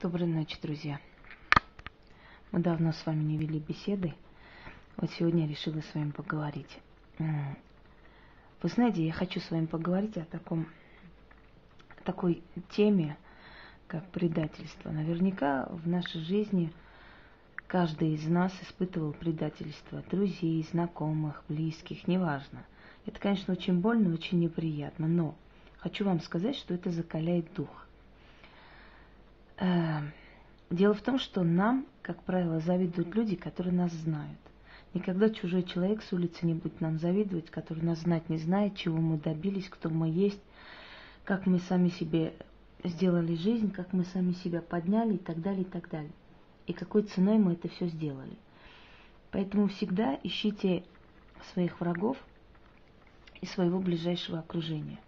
Доброй ночи, друзья. Мы давно с вами не вели беседы. Вот сегодня я решила с вами поговорить. Вы знаете, я хочу с вами поговорить о такой теме, как предательство. Наверняка в нашей жизни каждый из нас испытывал предательство. Друзей, знакомых, близких, неважно. Это, конечно, очень больно, очень неприятно. Но хочу вам сказать, что это закаляет дух. Дело в том, что нам, как правило, завидуют люди, которые нас знают. Никогда чужой человек с улицы не будет нам завидовать, который нас знать не знает, чего мы добились, кто мы есть, как мы сами себе сделали жизнь, как мы сами себя подняли и так далее, и так далее. И какой ценой мы это все сделали. Поэтому всегда ищите своих врагов и своего ближайшего окружения.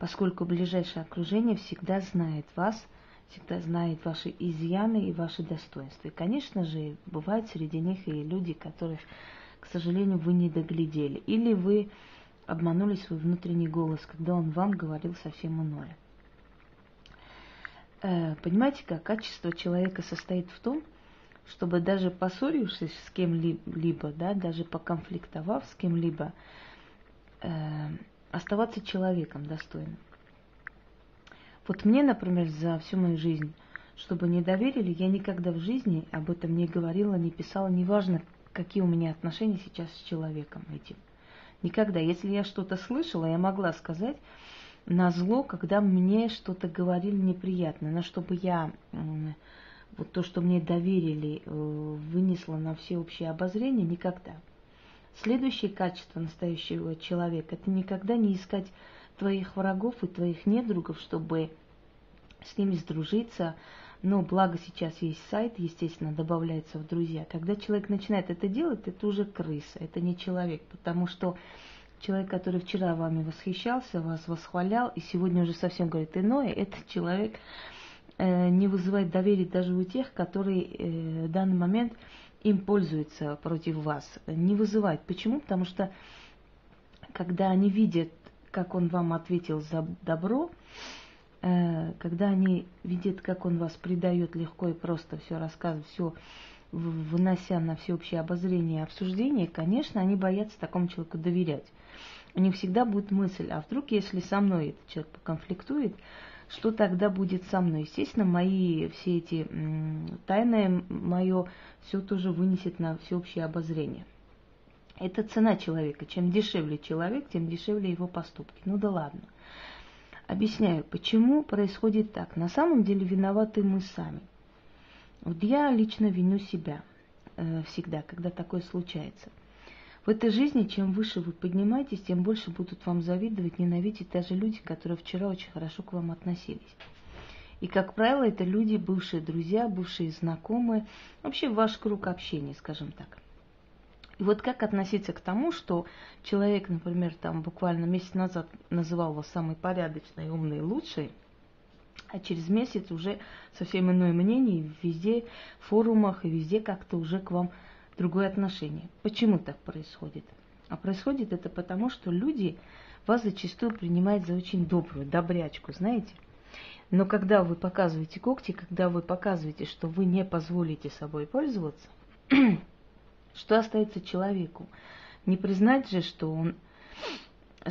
Поскольку ближайшее окружение всегда знает вас, всегда знает ваши изъяны и ваши достоинства. И, конечно же, бывают среди них и люди, которых, к сожалению, вы не доглядели. Или вы обманули свой внутренний голос, когда он вам говорил совсем иное. Понимаете, как качество человека состоит в том, чтобы даже поссорившись с кем-либо, да, даже поконфликтовав с кем-либо, оставаться человеком достойным. Вот мне, например, за всю мою жизнь, чтобы не доверили, я никогда в жизни об этом не говорила, не писала, неважно, какие у меня отношения сейчас с человеком этим. Никогда. Если я что-то слышала, я могла сказать назло, когда мне что-то говорили неприятно, но чтобы я вот то, что мне доверили, вынесла на всеобщее обозрение, никогда. Следующее качество настоящего человека – это никогда не искать твоих врагов и твоих недругов, чтобы с ними сдружиться. Но благо сейчас есть сайт, естественно, добавляется в друзья. Когда человек начинает это делать, это уже крыса, это не человек. Потому что человек, который вчера вами восхищался, вас восхвалял, и сегодня уже совсем говорит иное, этот человек не вызывает доверия даже у тех, которые в данный момент им пользуются против вас. Не вызывает. Почему? Потому что когда они видят, как он вам ответил за добро, когда они видят, как он вас предает легко и просто, все рассказывает, все вынося на всеобщее обозрение и обсуждение, конечно, они боятся такому человеку доверять. У них всегда будет мысль, а вдруг, если со мной этот человек поконфликтует, что тогда будет со мной? Естественно, мои все эти тайны, мое все тоже вынесет на всеобщее обозрение. Это цена человека. Чем дешевле человек, тем дешевле его поступки. Ну да ладно. Объясняю, почему происходит так. На самом деле виноваты мы сами. Вот я лично виню себя всегда, когда такое случается. В этой жизни, чем выше вы поднимаетесь, тем больше будут вам завидовать, ненавидеть даже люди, которые вчера очень хорошо к вам относились. И, как правило, это люди, бывшие друзья, бывшие знакомые, вообще ваш круг общения, скажем так. И вот как относиться к тому, что человек, например, там буквально месяц назад называл вас самый порядочный, умный, лучший, а через месяц уже совсем иное мнение, и везде в форумах, и везде как-то уже к вам другое отношение. Почему так происходит? А происходит это потому, что люди вас зачастую принимают за очень добрую, добрячку, знаете? Но когда вы показываете когти, когда вы показываете, что вы не позволите собой пользоваться, что остается человеку? Не признать же, что он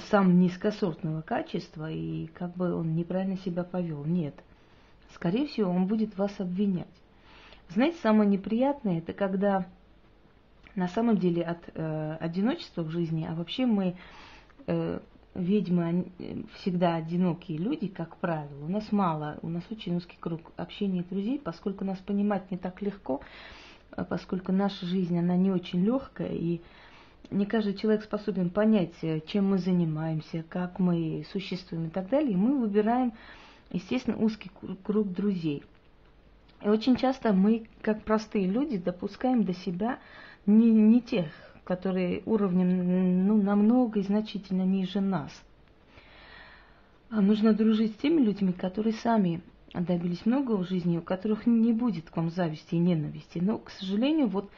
сам низкосортного качества и как бы он неправильно себя повел. Нет. Скорее всего, он будет вас обвинять. Знаете, самое неприятное, это когда на самом деле от одиночества в жизни, а вообще мы, ведьмы, всегда одинокие люди, как правило. У нас мало, у нас очень узкий круг общения и друзей, поскольку нас понимать не так легко, поскольку наша жизнь, она не очень легкая, и не каждый человек способен понять, чем мы занимаемся, как мы существуем и так далее, и мы выбираем, естественно, узкий круг друзей. И очень часто мы, как простые люди, допускаем до себя не тех, которые уровнем намного и значительно ниже нас. Нужно дружить с теми людьми, которые сами добились многого в жизни, у которых не будет к вам зависти и ненависти. Но, к сожалению, вот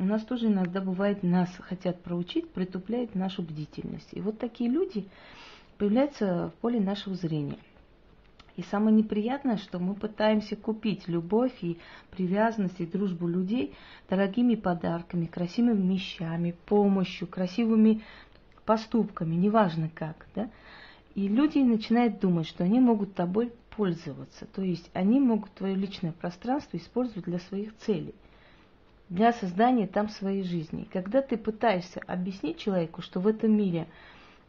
у нас тоже иногда бывает, нас хотят проучить, притупляет нашу бдительность. И вот такие люди появляются в поле нашего зрения. И самое неприятное, что мы пытаемся купить любовь и привязанность и дружбу людей дорогими подарками, красивыми вещами, помощью, красивыми поступками, неважно как, да? И люди начинают думать, что они могут тобой пользоваться, то есть они могут твое личное пространство использовать для своих целей, для создания там своей жизни. И когда ты пытаешься объяснить человеку, что в этом мире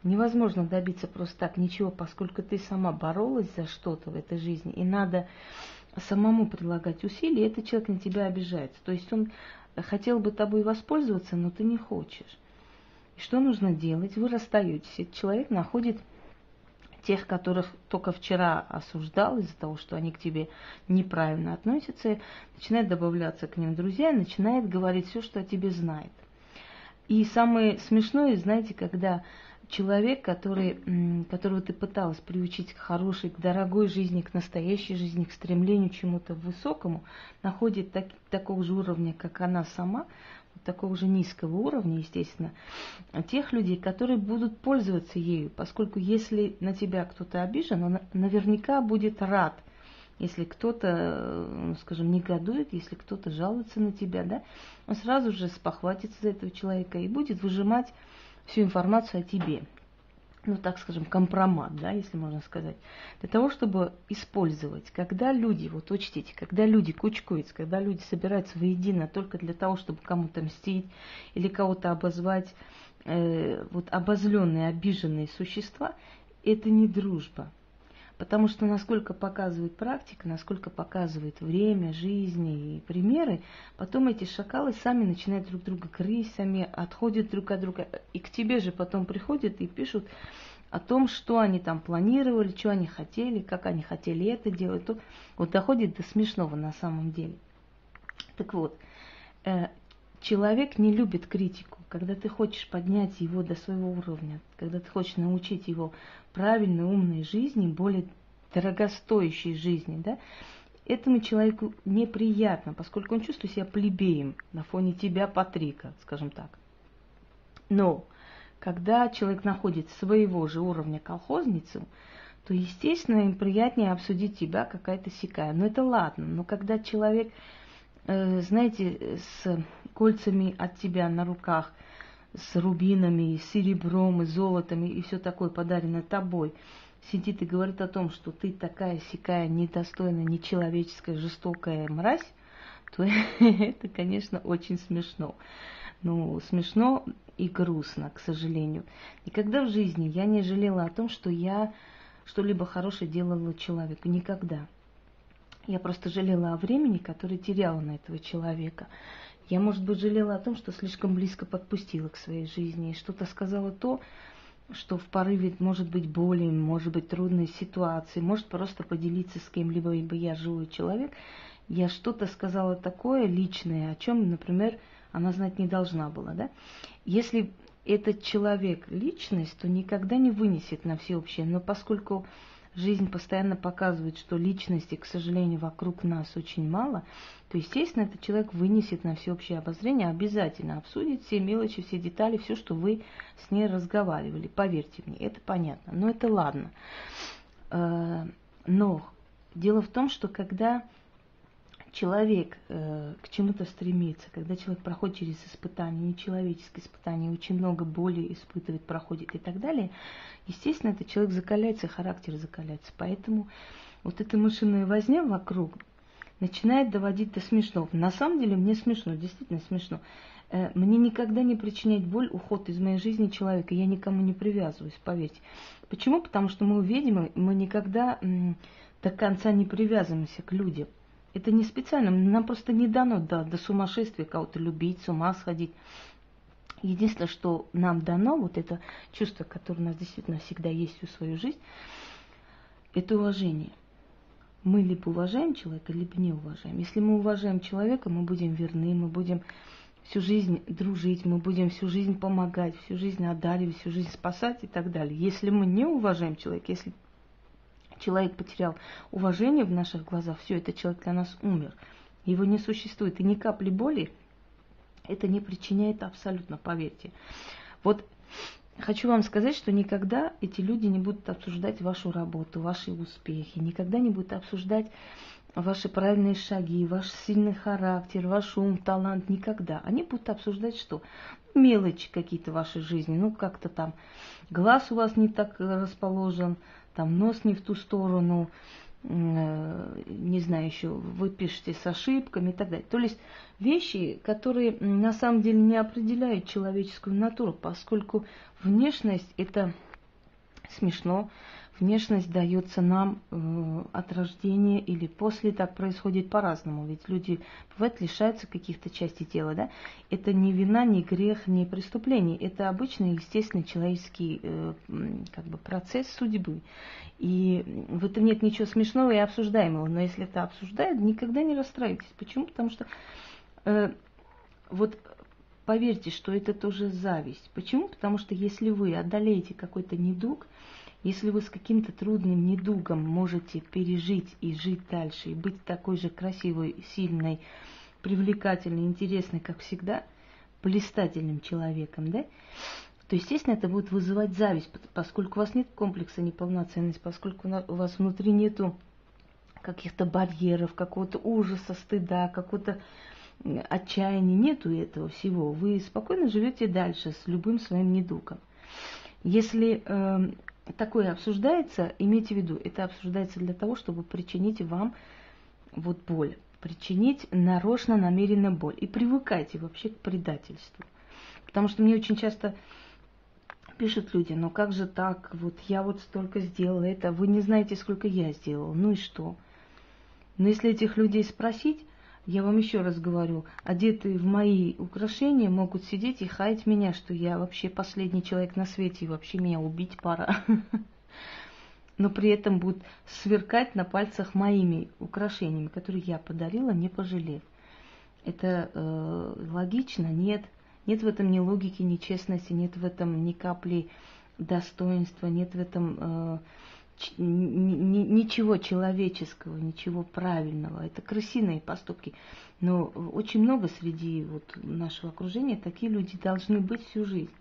невозможно добиться просто так ничего, поскольку ты сама боролась за что-то в этой жизни, и надо самому прилагать усилия, этот человек на тебя обижается. То есть он хотел бы тобой воспользоваться, но ты не хочешь. И что нужно делать? Вы расстаетесь. Этот человек находит тех, которых только вчера осуждал из-за того, что они к тебе неправильно относятся, начинает добавляться к ним друзья, начинает говорить все, что о тебе знает. И самое смешное, знаете, когда человек, которого ты пыталась приучить к хорошей, к дорогой жизни, к настоящей жизни, к стремлению к чему-то высокому, находит такого же уровня, как она сама, такого же низкого уровня, естественно, тех людей, которые будут пользоваться ею, поскольку если на тебя кто-то обижен, он наверняка будет рад, если кто-то, скажем, негодует, если кто-то жалуется на тебя, да, он сразу же спохватится за этого человека и будет выжимать всю информацию о тебе. Ну, так скажем, компромат, да, если можно сказать, для того, чтобы использовать. Когда люди, вот учтите, когда люди кучкуются, когда люди собираются воедино только для того, чтобы кому-то мстить или кого-то обозвать, вот обозленные, обиженные существа, это не дружба. Потому что, насколько показывает практика, насколько показывает время, жизни и примеры, потом эти шакалы сами начинают друг друга грызть, сами отходят друг от друга. И к тебе же потом приходят и пишут о том, что они там планировали, что они хотели, как они хотели это делать. То вот доходит до смешного на самом деле. Так вот, человек не любит критику. Когда ты хочешь поднять его до своего уровня, когда ты хочешь научить его правильной, умной жизни, более дорогостоящей жизни, да, этому человеку неприятно, поскольку он чувствует себя плебеем на фоне тебя, Патрика, скажем так. Но когда человек находит своего же уровня колхозницу, то, естественно, им приятнее обсудить тебя, какая-то сякая. Но это ладно. Но когда человек, знаете, с кольцами от тебя на руках, с рубинами, с серебром и золотом и все такое подарено тобой, сидит и говорит о том, что ты такая сякая, недостойная, нечеловеческая, жестокая мразь, то это, конечно, очень смешно. Ну, смешно и грустно, к сожалению. Никогда в жизни я не жалела о том, что я что-либо хорошее делала человеку. Никогда. Я просто жалела о времени, которое теряла на этого человека. Я, может быть, жалела о том, что слишком близко подпустила к своей жизни и что-то сказала то, что в порыве, может быть, боли, может быть, трудной ситуации, может просто поделиться с кем-либо, ибо я живой человек. Я что-то сказала такое личное, о чем, например, она знать не должна была, да? Если этот человек личность, то никогда не вынесет на всеобщее, но поскольку жизнь постоянно показывает, что личностей, к сожалению, вокруг нас очень мало, то, естественно, этот человек вынесет на всеобщее обозрение, обязательно обсудит все мелочи, все детали, все, что вы с ней разговаривали. Поверьте мне, это понятно. Но это ладно. Но дело в том, что когда человек к чему-то стремится, когда человек проходит через испытания, нечеловеческие испытания, очень много боли испытывает, проходит и так далее, естественно, этот человек закаляется, характер закаляется. Поэтому вот эта мышиная возня вокруг начинает доводить до смешного. На самом деле мне смешно, действительно смешно. Мне никогда не причиняет боль уход из моей жизни человека. Я никому не привязываюсь, поверьте. Почему? Потому что мы ведьмы, мы никогда до конца не привязываемся к людям. Это не специально, нам просто не дано до сумасшествия кого-то любить, с ума сходить. Единственное, что нам дано, вот это чувство, которое у нас действительно всегда есть всю свою жизнь, это уважение. Мы либо уважаем человека, либо не уважаем. Если мы уважаем человека, мы будем верны, мы будем всю жизнь дружить, мы будем всю жизнь помогать, всю жизнь одаривать, всю жизнь спасать и так далее. Если мы не уважаем человека, если человек потерял уважение в наших глазах, все, этот человек для нас умер. Его не существует. И ни капли боли это не причиняет абсолютно, поверьте. Вот Хочу вам сказать, что никогда эти люди не будут обсуждать вашу работу, ваши успехи, никогда не будут обсуждать ваши правильные шаги, ваш сильный характер, ваш ум, талант, никогда. Они будут обсуждать что? Мелочи какие-то в вашей жизни, ну как-то там глаз у вас не так расположен, там нос не в ту сторону, не знаю еще, вы пишете с ошибками и так далее. То есть вещи, которые на самом деле не определяют человеческую натуру, поскольку внешность – это смешно. Внешность дается нам от рождения или после, так происходит по-разному. Ведь люди, бывает, лишаются каких-то частей тела, да? Это не вина, не грех, не преступление. Это обычный, естественный человеческий как бы процесс судьбы. И в этом нет ничего смешного и обсуждаемого. Но если это обсуждают, никогда не расстраивайтесь. Почему? Потому что вот... Поверьте, что это тоже зависть. Почему? Потому что если вы одолеете какой-то недуг, если вы с каким-то трудным недугом можете пережить и жить дальше, и быть такой же красивой, сильной, привлекательной, интересной, как всегда, блистательным человеком, да, то, естественно, это будет вызывать зависть, поскольку у вас нет комплекса неполноценности, поскольку у вас внутри нету каких-то барьеров, какого-то ужаса, стыда, какого-то... отчаяния, нету этого всего. Вы спокойно живете дальше с любым своим недугом. Если такое обсуждается, имейте в виду, это обсуждается для того, чтобы причинить вам вот боль, причинить нарочно, намеренно боль. И привыкайте вообще к предательству. Потому что мне очень часто пишут люди: ну как же так, вот я вот столько сделала, это вы не знаете, сколько я сделала, ну и что? Но если этих людей спросить, я вам еще раз говорю, одетые в мои украшения могут сидеть и хаять меня, что я вообще последний человек на свете, и вообще меня убить пора. Но при этом будут сверкать на пальцах моими украшениями, которые я подарила, не пожалев. Это логично? Нет. Нет в этом ни логики, ни честности, нет в этом ни капли достоинства, нет в этом... ничего человеческого, ничего правильного. Это крысиные поступки. Но очень много среди вот нашего окружения такие люди должны быть всю жизнь.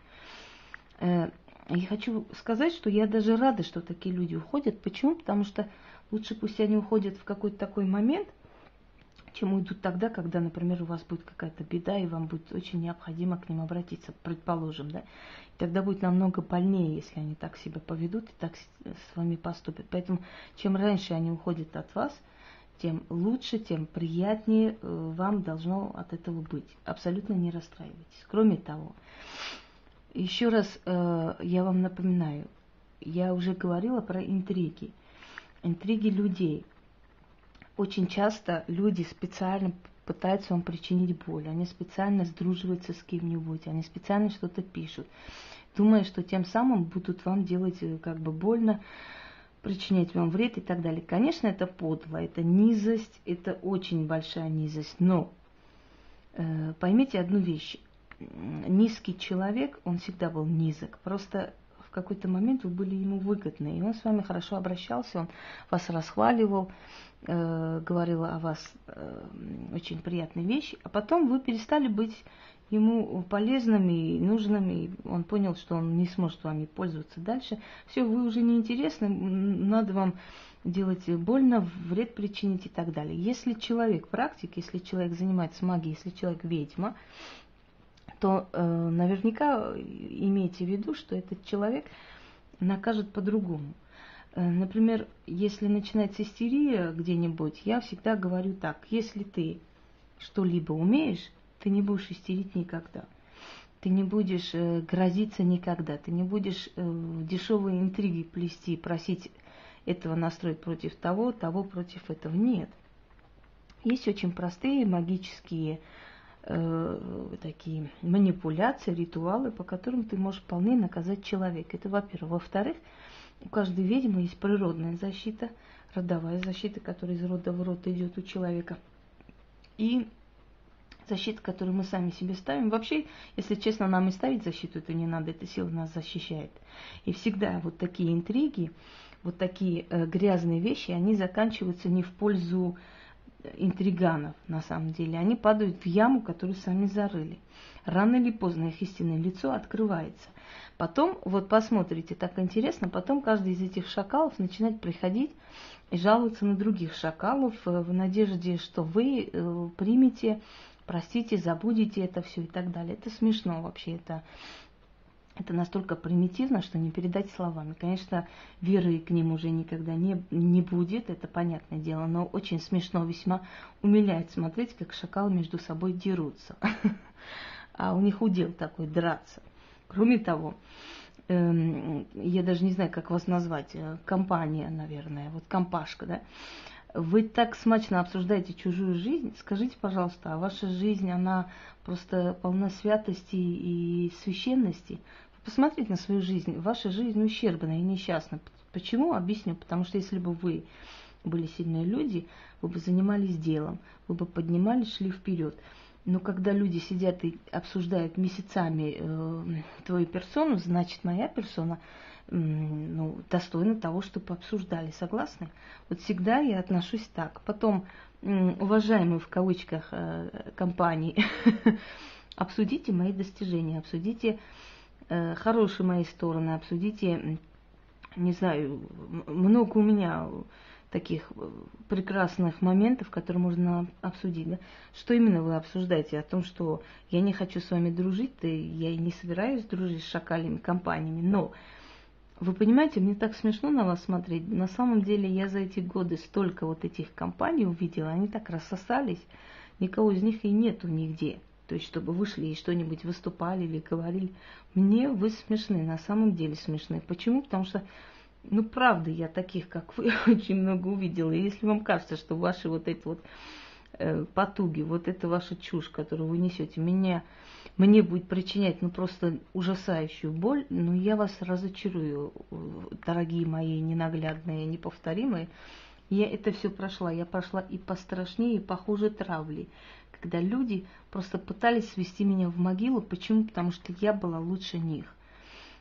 Я хочу сказать, что я даже рада, что такие люди уходят. Почему? Потому что лучше пусть они уходят в какой-то такой момент, чем уйдут тогда, когда, например, у вас будет какая-то беда, и вам будет очень необходимо к ним обратиться, предположим, да, и тогда будет намного больнее, если они так себя поведут и так с вами поступят. Поэтому чем раньше они уходят от вас, тем лучше, тем приятнее вам должно от этого быть. Абсолютно не расстраивайтесь. Кроме того, еще раз я вам напоминаю, я уже говорила про интриги, интриги людей. Очень часто люди специально пытаются вам причинить боль, они специально сдруживаются с кем-нибудь, они специально что-то пишут, думая, что тем самым будут вам делать как бы больно, причинять вам вред и так далее. Конечно, это подло, это низость, это очень большая низость, но поймите одну вещь. Низкий человек, он всегда был низок, просто... В какой-то момент вы были ему выгодны, и он с вами хорошо обращался, он вас расхваливал, говорил о вас очень приятные вещи, а потом вы перестали быть ему полезными и нужными, он понял, что он не сможет вами пользоваться дальше, все, вы уже неинтересны, надо вам делать больно, вред причинить и так далее. Если человек практик, если человек занимается магией, если человек ведьма, то наверняка имейте в виду, что этот человек накажет по-другому. Например, если начинается истерия где-нибудь, я всегда говорю так: если ты что-либо умеешь, ты не будешь истерить никогда, ты не будешь грозиться никогда, ты не будешь дешевые интриги плести, просить этого настроить против того, того против этого. Нет. Есть очень простые магические такие манипуляции, ритуалы, по которым ты можешь вполне наказать человека. Это во-первых. Во-вторых, у каждой ведьмы есть природная защита, родовая защита, которая из рода в род идет у человека, и защита, которую мы сами себе ставим. Вообще, если честно, нам и ставить защиту это не надо, эта сила нас защищает. И всегда вот такие интриги, вот такие грязные вещи, они заканчиваются не в пользу интриганов, на самом деле. Они падают в яму, которую сами зарыли. Рано или поздно их истинное лицо открывается. Потом, вот посмотрите, так интересно, потом каждый из этих шакалов начинает приходить и жаловаться на других шакалов в надежде, что вы примете, простите, забудете это все и так далее. Это смешно вообще, это настолько примитивно, что не передать словами. Конечно, веры к ним уже никогда не будет, это понятное дело, но очень смешно, весьма умиляет смотреть, как шакалы между собой дерутся. А у них удел такой — драться. Кроме того, я даже не знаю, как вас назвать, компания, наверное, вот компашка, да? Вы так смачно обсуждаете чужую жизнь. Скажите, пожалуйста, а ваша жизнь, она просто полна святости и священности? Вы посмотрите на свою жизнь. Ваша жизнь ущербна и несчастна. Почему? Объясню. Потому что если бы вы были сильные люди, вы бы занимались делом, вы бы поднимались, шли вперед. Но когда люди сидят и обсуждают месяцами твою персону, значит, моя персона достойна того, чтобы обсуждали. Согласны? Вот всегда я отношусь так. Потом, уважаемые в кавычках компании, обсудите мои достижения, обсудите хорошие мои стороны, обсудите, не знаю, много у меня таких прекрасных моментов, которые можно обсудить. Да? Что именно вы обсуждаете? О том, что я не хочу с вами дружить, я и не собираюсь дружить с шакалями, компаниями. Но вы понимаете, мне так смешно на вас смотреть. На самом деле я за эти годы столько вот этих компаний увидела, они так рассосались, никого из них и нету нигде. То есть, чтобы вышли и что-нибудь выступали или говорили. Мне вы смешны, на самом деле смешны. Почему? Потому что правда, я таких, как вы, очень много увидела. И если вам кажется, что ваши вот эти вот потуги, вот эта ваша чушь, которую вы несете, мне будет причинять, просто ужасающую боль, я вас разочарую, дорогие мои, ненаглядные, неповторимые. Я это все прошла. Я прошла и пострашнее, и похуже травли, когда люди просто пытались свести меня в могилу. Почему? Потому что я была лучше них.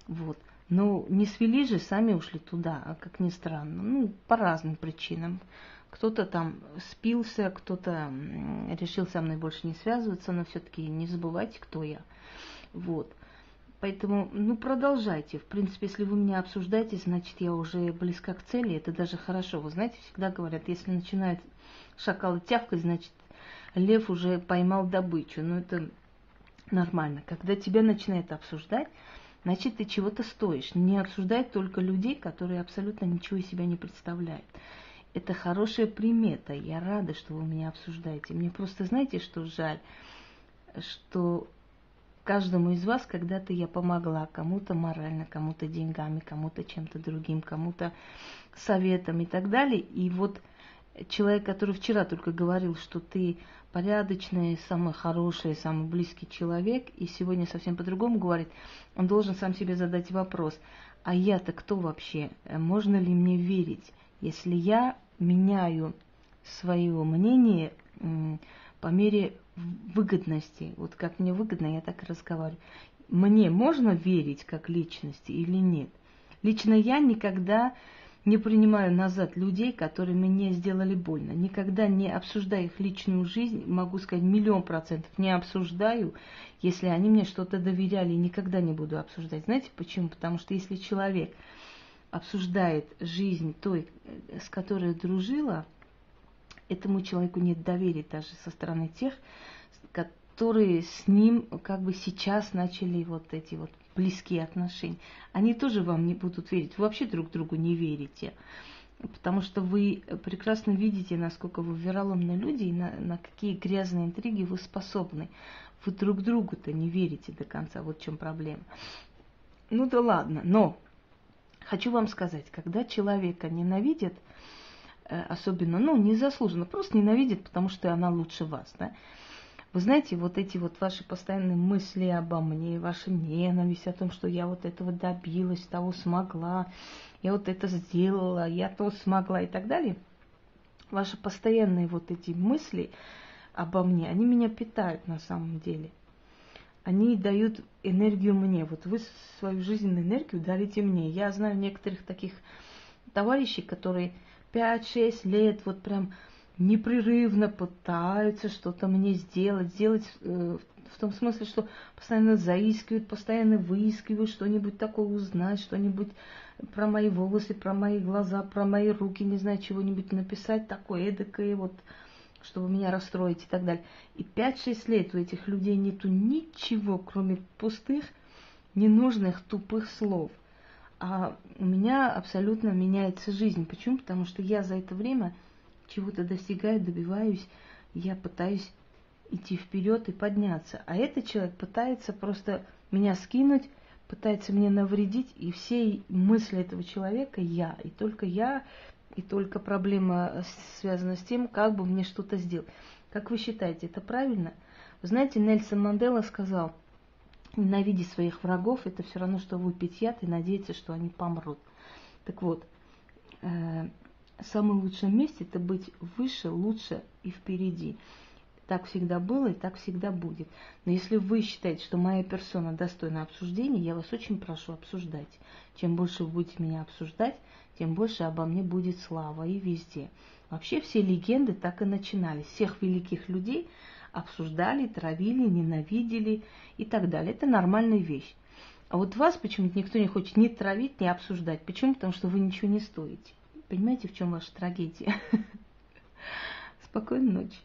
Вот. Но не свели же, сами ушли туда, как ни странно, по разным причинам. Кто-то там спился, кто-то решил со мной больше не связываться, но все-таки не забывайте, кто я. Вот. Поэтому, продолжайте. В принципе, если вы меня обсуждаете, значит, я уже близка к цели, это даже хорошо. Вы знаете, всегда говорят, если начинает шакалы тявкать, значит, лев уже поймал добычу. Это нормально. Когда тебя начинает обсуждать, значит, ты чего-то стоишь. Не обсуждай только людей, которые абсолютно ничего из себя не представляют. Это хорошая примета. Я рада, что вы меня обсуждаете. Мне просто, знаете, что жаль, что каждому из вас когда-то я помогла. Кому-то морально, кому-то деньгами, кому-то чем-то другим, кому-то советом и так далее. И вот человек, который вчера только говорил, что ты порядочный, самый хороший, самый близкий человек, и сегодня совсем по-другому говорит, он должен сам себе задать вопрос: а я-то кто вообще? Можно ли мне верить, если я меняю свое мнение по мере выгодности? Вот как мне выгодно, я так и разговариваю. Мне можно верить как личности или нет? Лично я никогда не принимаю назад людей, которые мне сделали больно. Никогда не обсуждаю их личную жизнь, могу сказать, 100% не обсуждаю, если они мне что-то доверяли, никогда не буду обсуждать. Знаете почему? Потому что если человек обсуждает жизнь той, с которой дружила, этому человеку нет доверия даже со стороны тех, которые с ним сейчас начали вот эти вот близкие отношения. Они тоже вам не будут верить. Вы вообще друг другу не верите. Потому что вы прекрасно видите, насколько вы вероломны люди и на какие грязные интриги вы способны. Вы друг другу-то не верите до конца. Вот в чем проблема. Да ладно. Но хочу вам сказать, когда человека ненавидят, особенно, незаслуженно, просто ненавидят, потому что она лучше вас, да? Вы знаете, вот эти вот ваши постоянные мысли обо мне, ваша ненависть о том, что я вот этого добилась, того смогла, я вот это сделала, я то смогла и так далее. Ваши постоянные вот эти мысли обо мне, они меня питают на самом деле. Они дают энергию мне. Вот вы свою жизненную энергию дарите мне. Я знаю некоторых таких товарищей, которые 5-6 лет вот прям непрерывно пытаются что-то мне сделать в том смысле, что постоянно заискивают, постоянно выискивают что-нибудь такое узнать, что-нибудь про мои волосы, про мои глаза, про мои руки, не знаю, чего-нибудь написать такое эдакое, вот, чтобы меня расстроить и так далее. И 5-6 лет у этих людей нету ничего, кроме пустых, ненужных, тупых слов. А у меня абсолютно меняется жизнь. Почему? Потому что я за это время чего-то достигаю, добиваюсь, я пытаюсь идти вперед и подняться. А этот человек пытается просто меня скинуть, пытается мне навредить, и все мысли этого человека я, и только проблема связана с тем, как бы мне что-то сделать. Как вы считаете, это правильно? Вы знаете, Нельсон Мандела сказал: ненавиди своих врагов, это все равно, что выпить яд и надеяться, что они помрут. Так вот, в самом лучшем месте — это быть выше, лучше и впереди. Так всегда было и так всегда будет. Но если вы считаете, что моя персона достойна обсуждения, я вас очень прошу обсуждать. Чем больше вы будете меня обсуждать, тем больше обо мне будет слава и везде. Вообще все легенды так и начинались. Всех великих людей обсуждали, травили, ненавидели и так далее. Это нормальная вещь. А вот вас почему-то никто не хочет ни травить, ни обсуждать. Почему? Потому что вы ничего не стоите. Понимаете, в чем ваша трагедия? Спокойной ночи.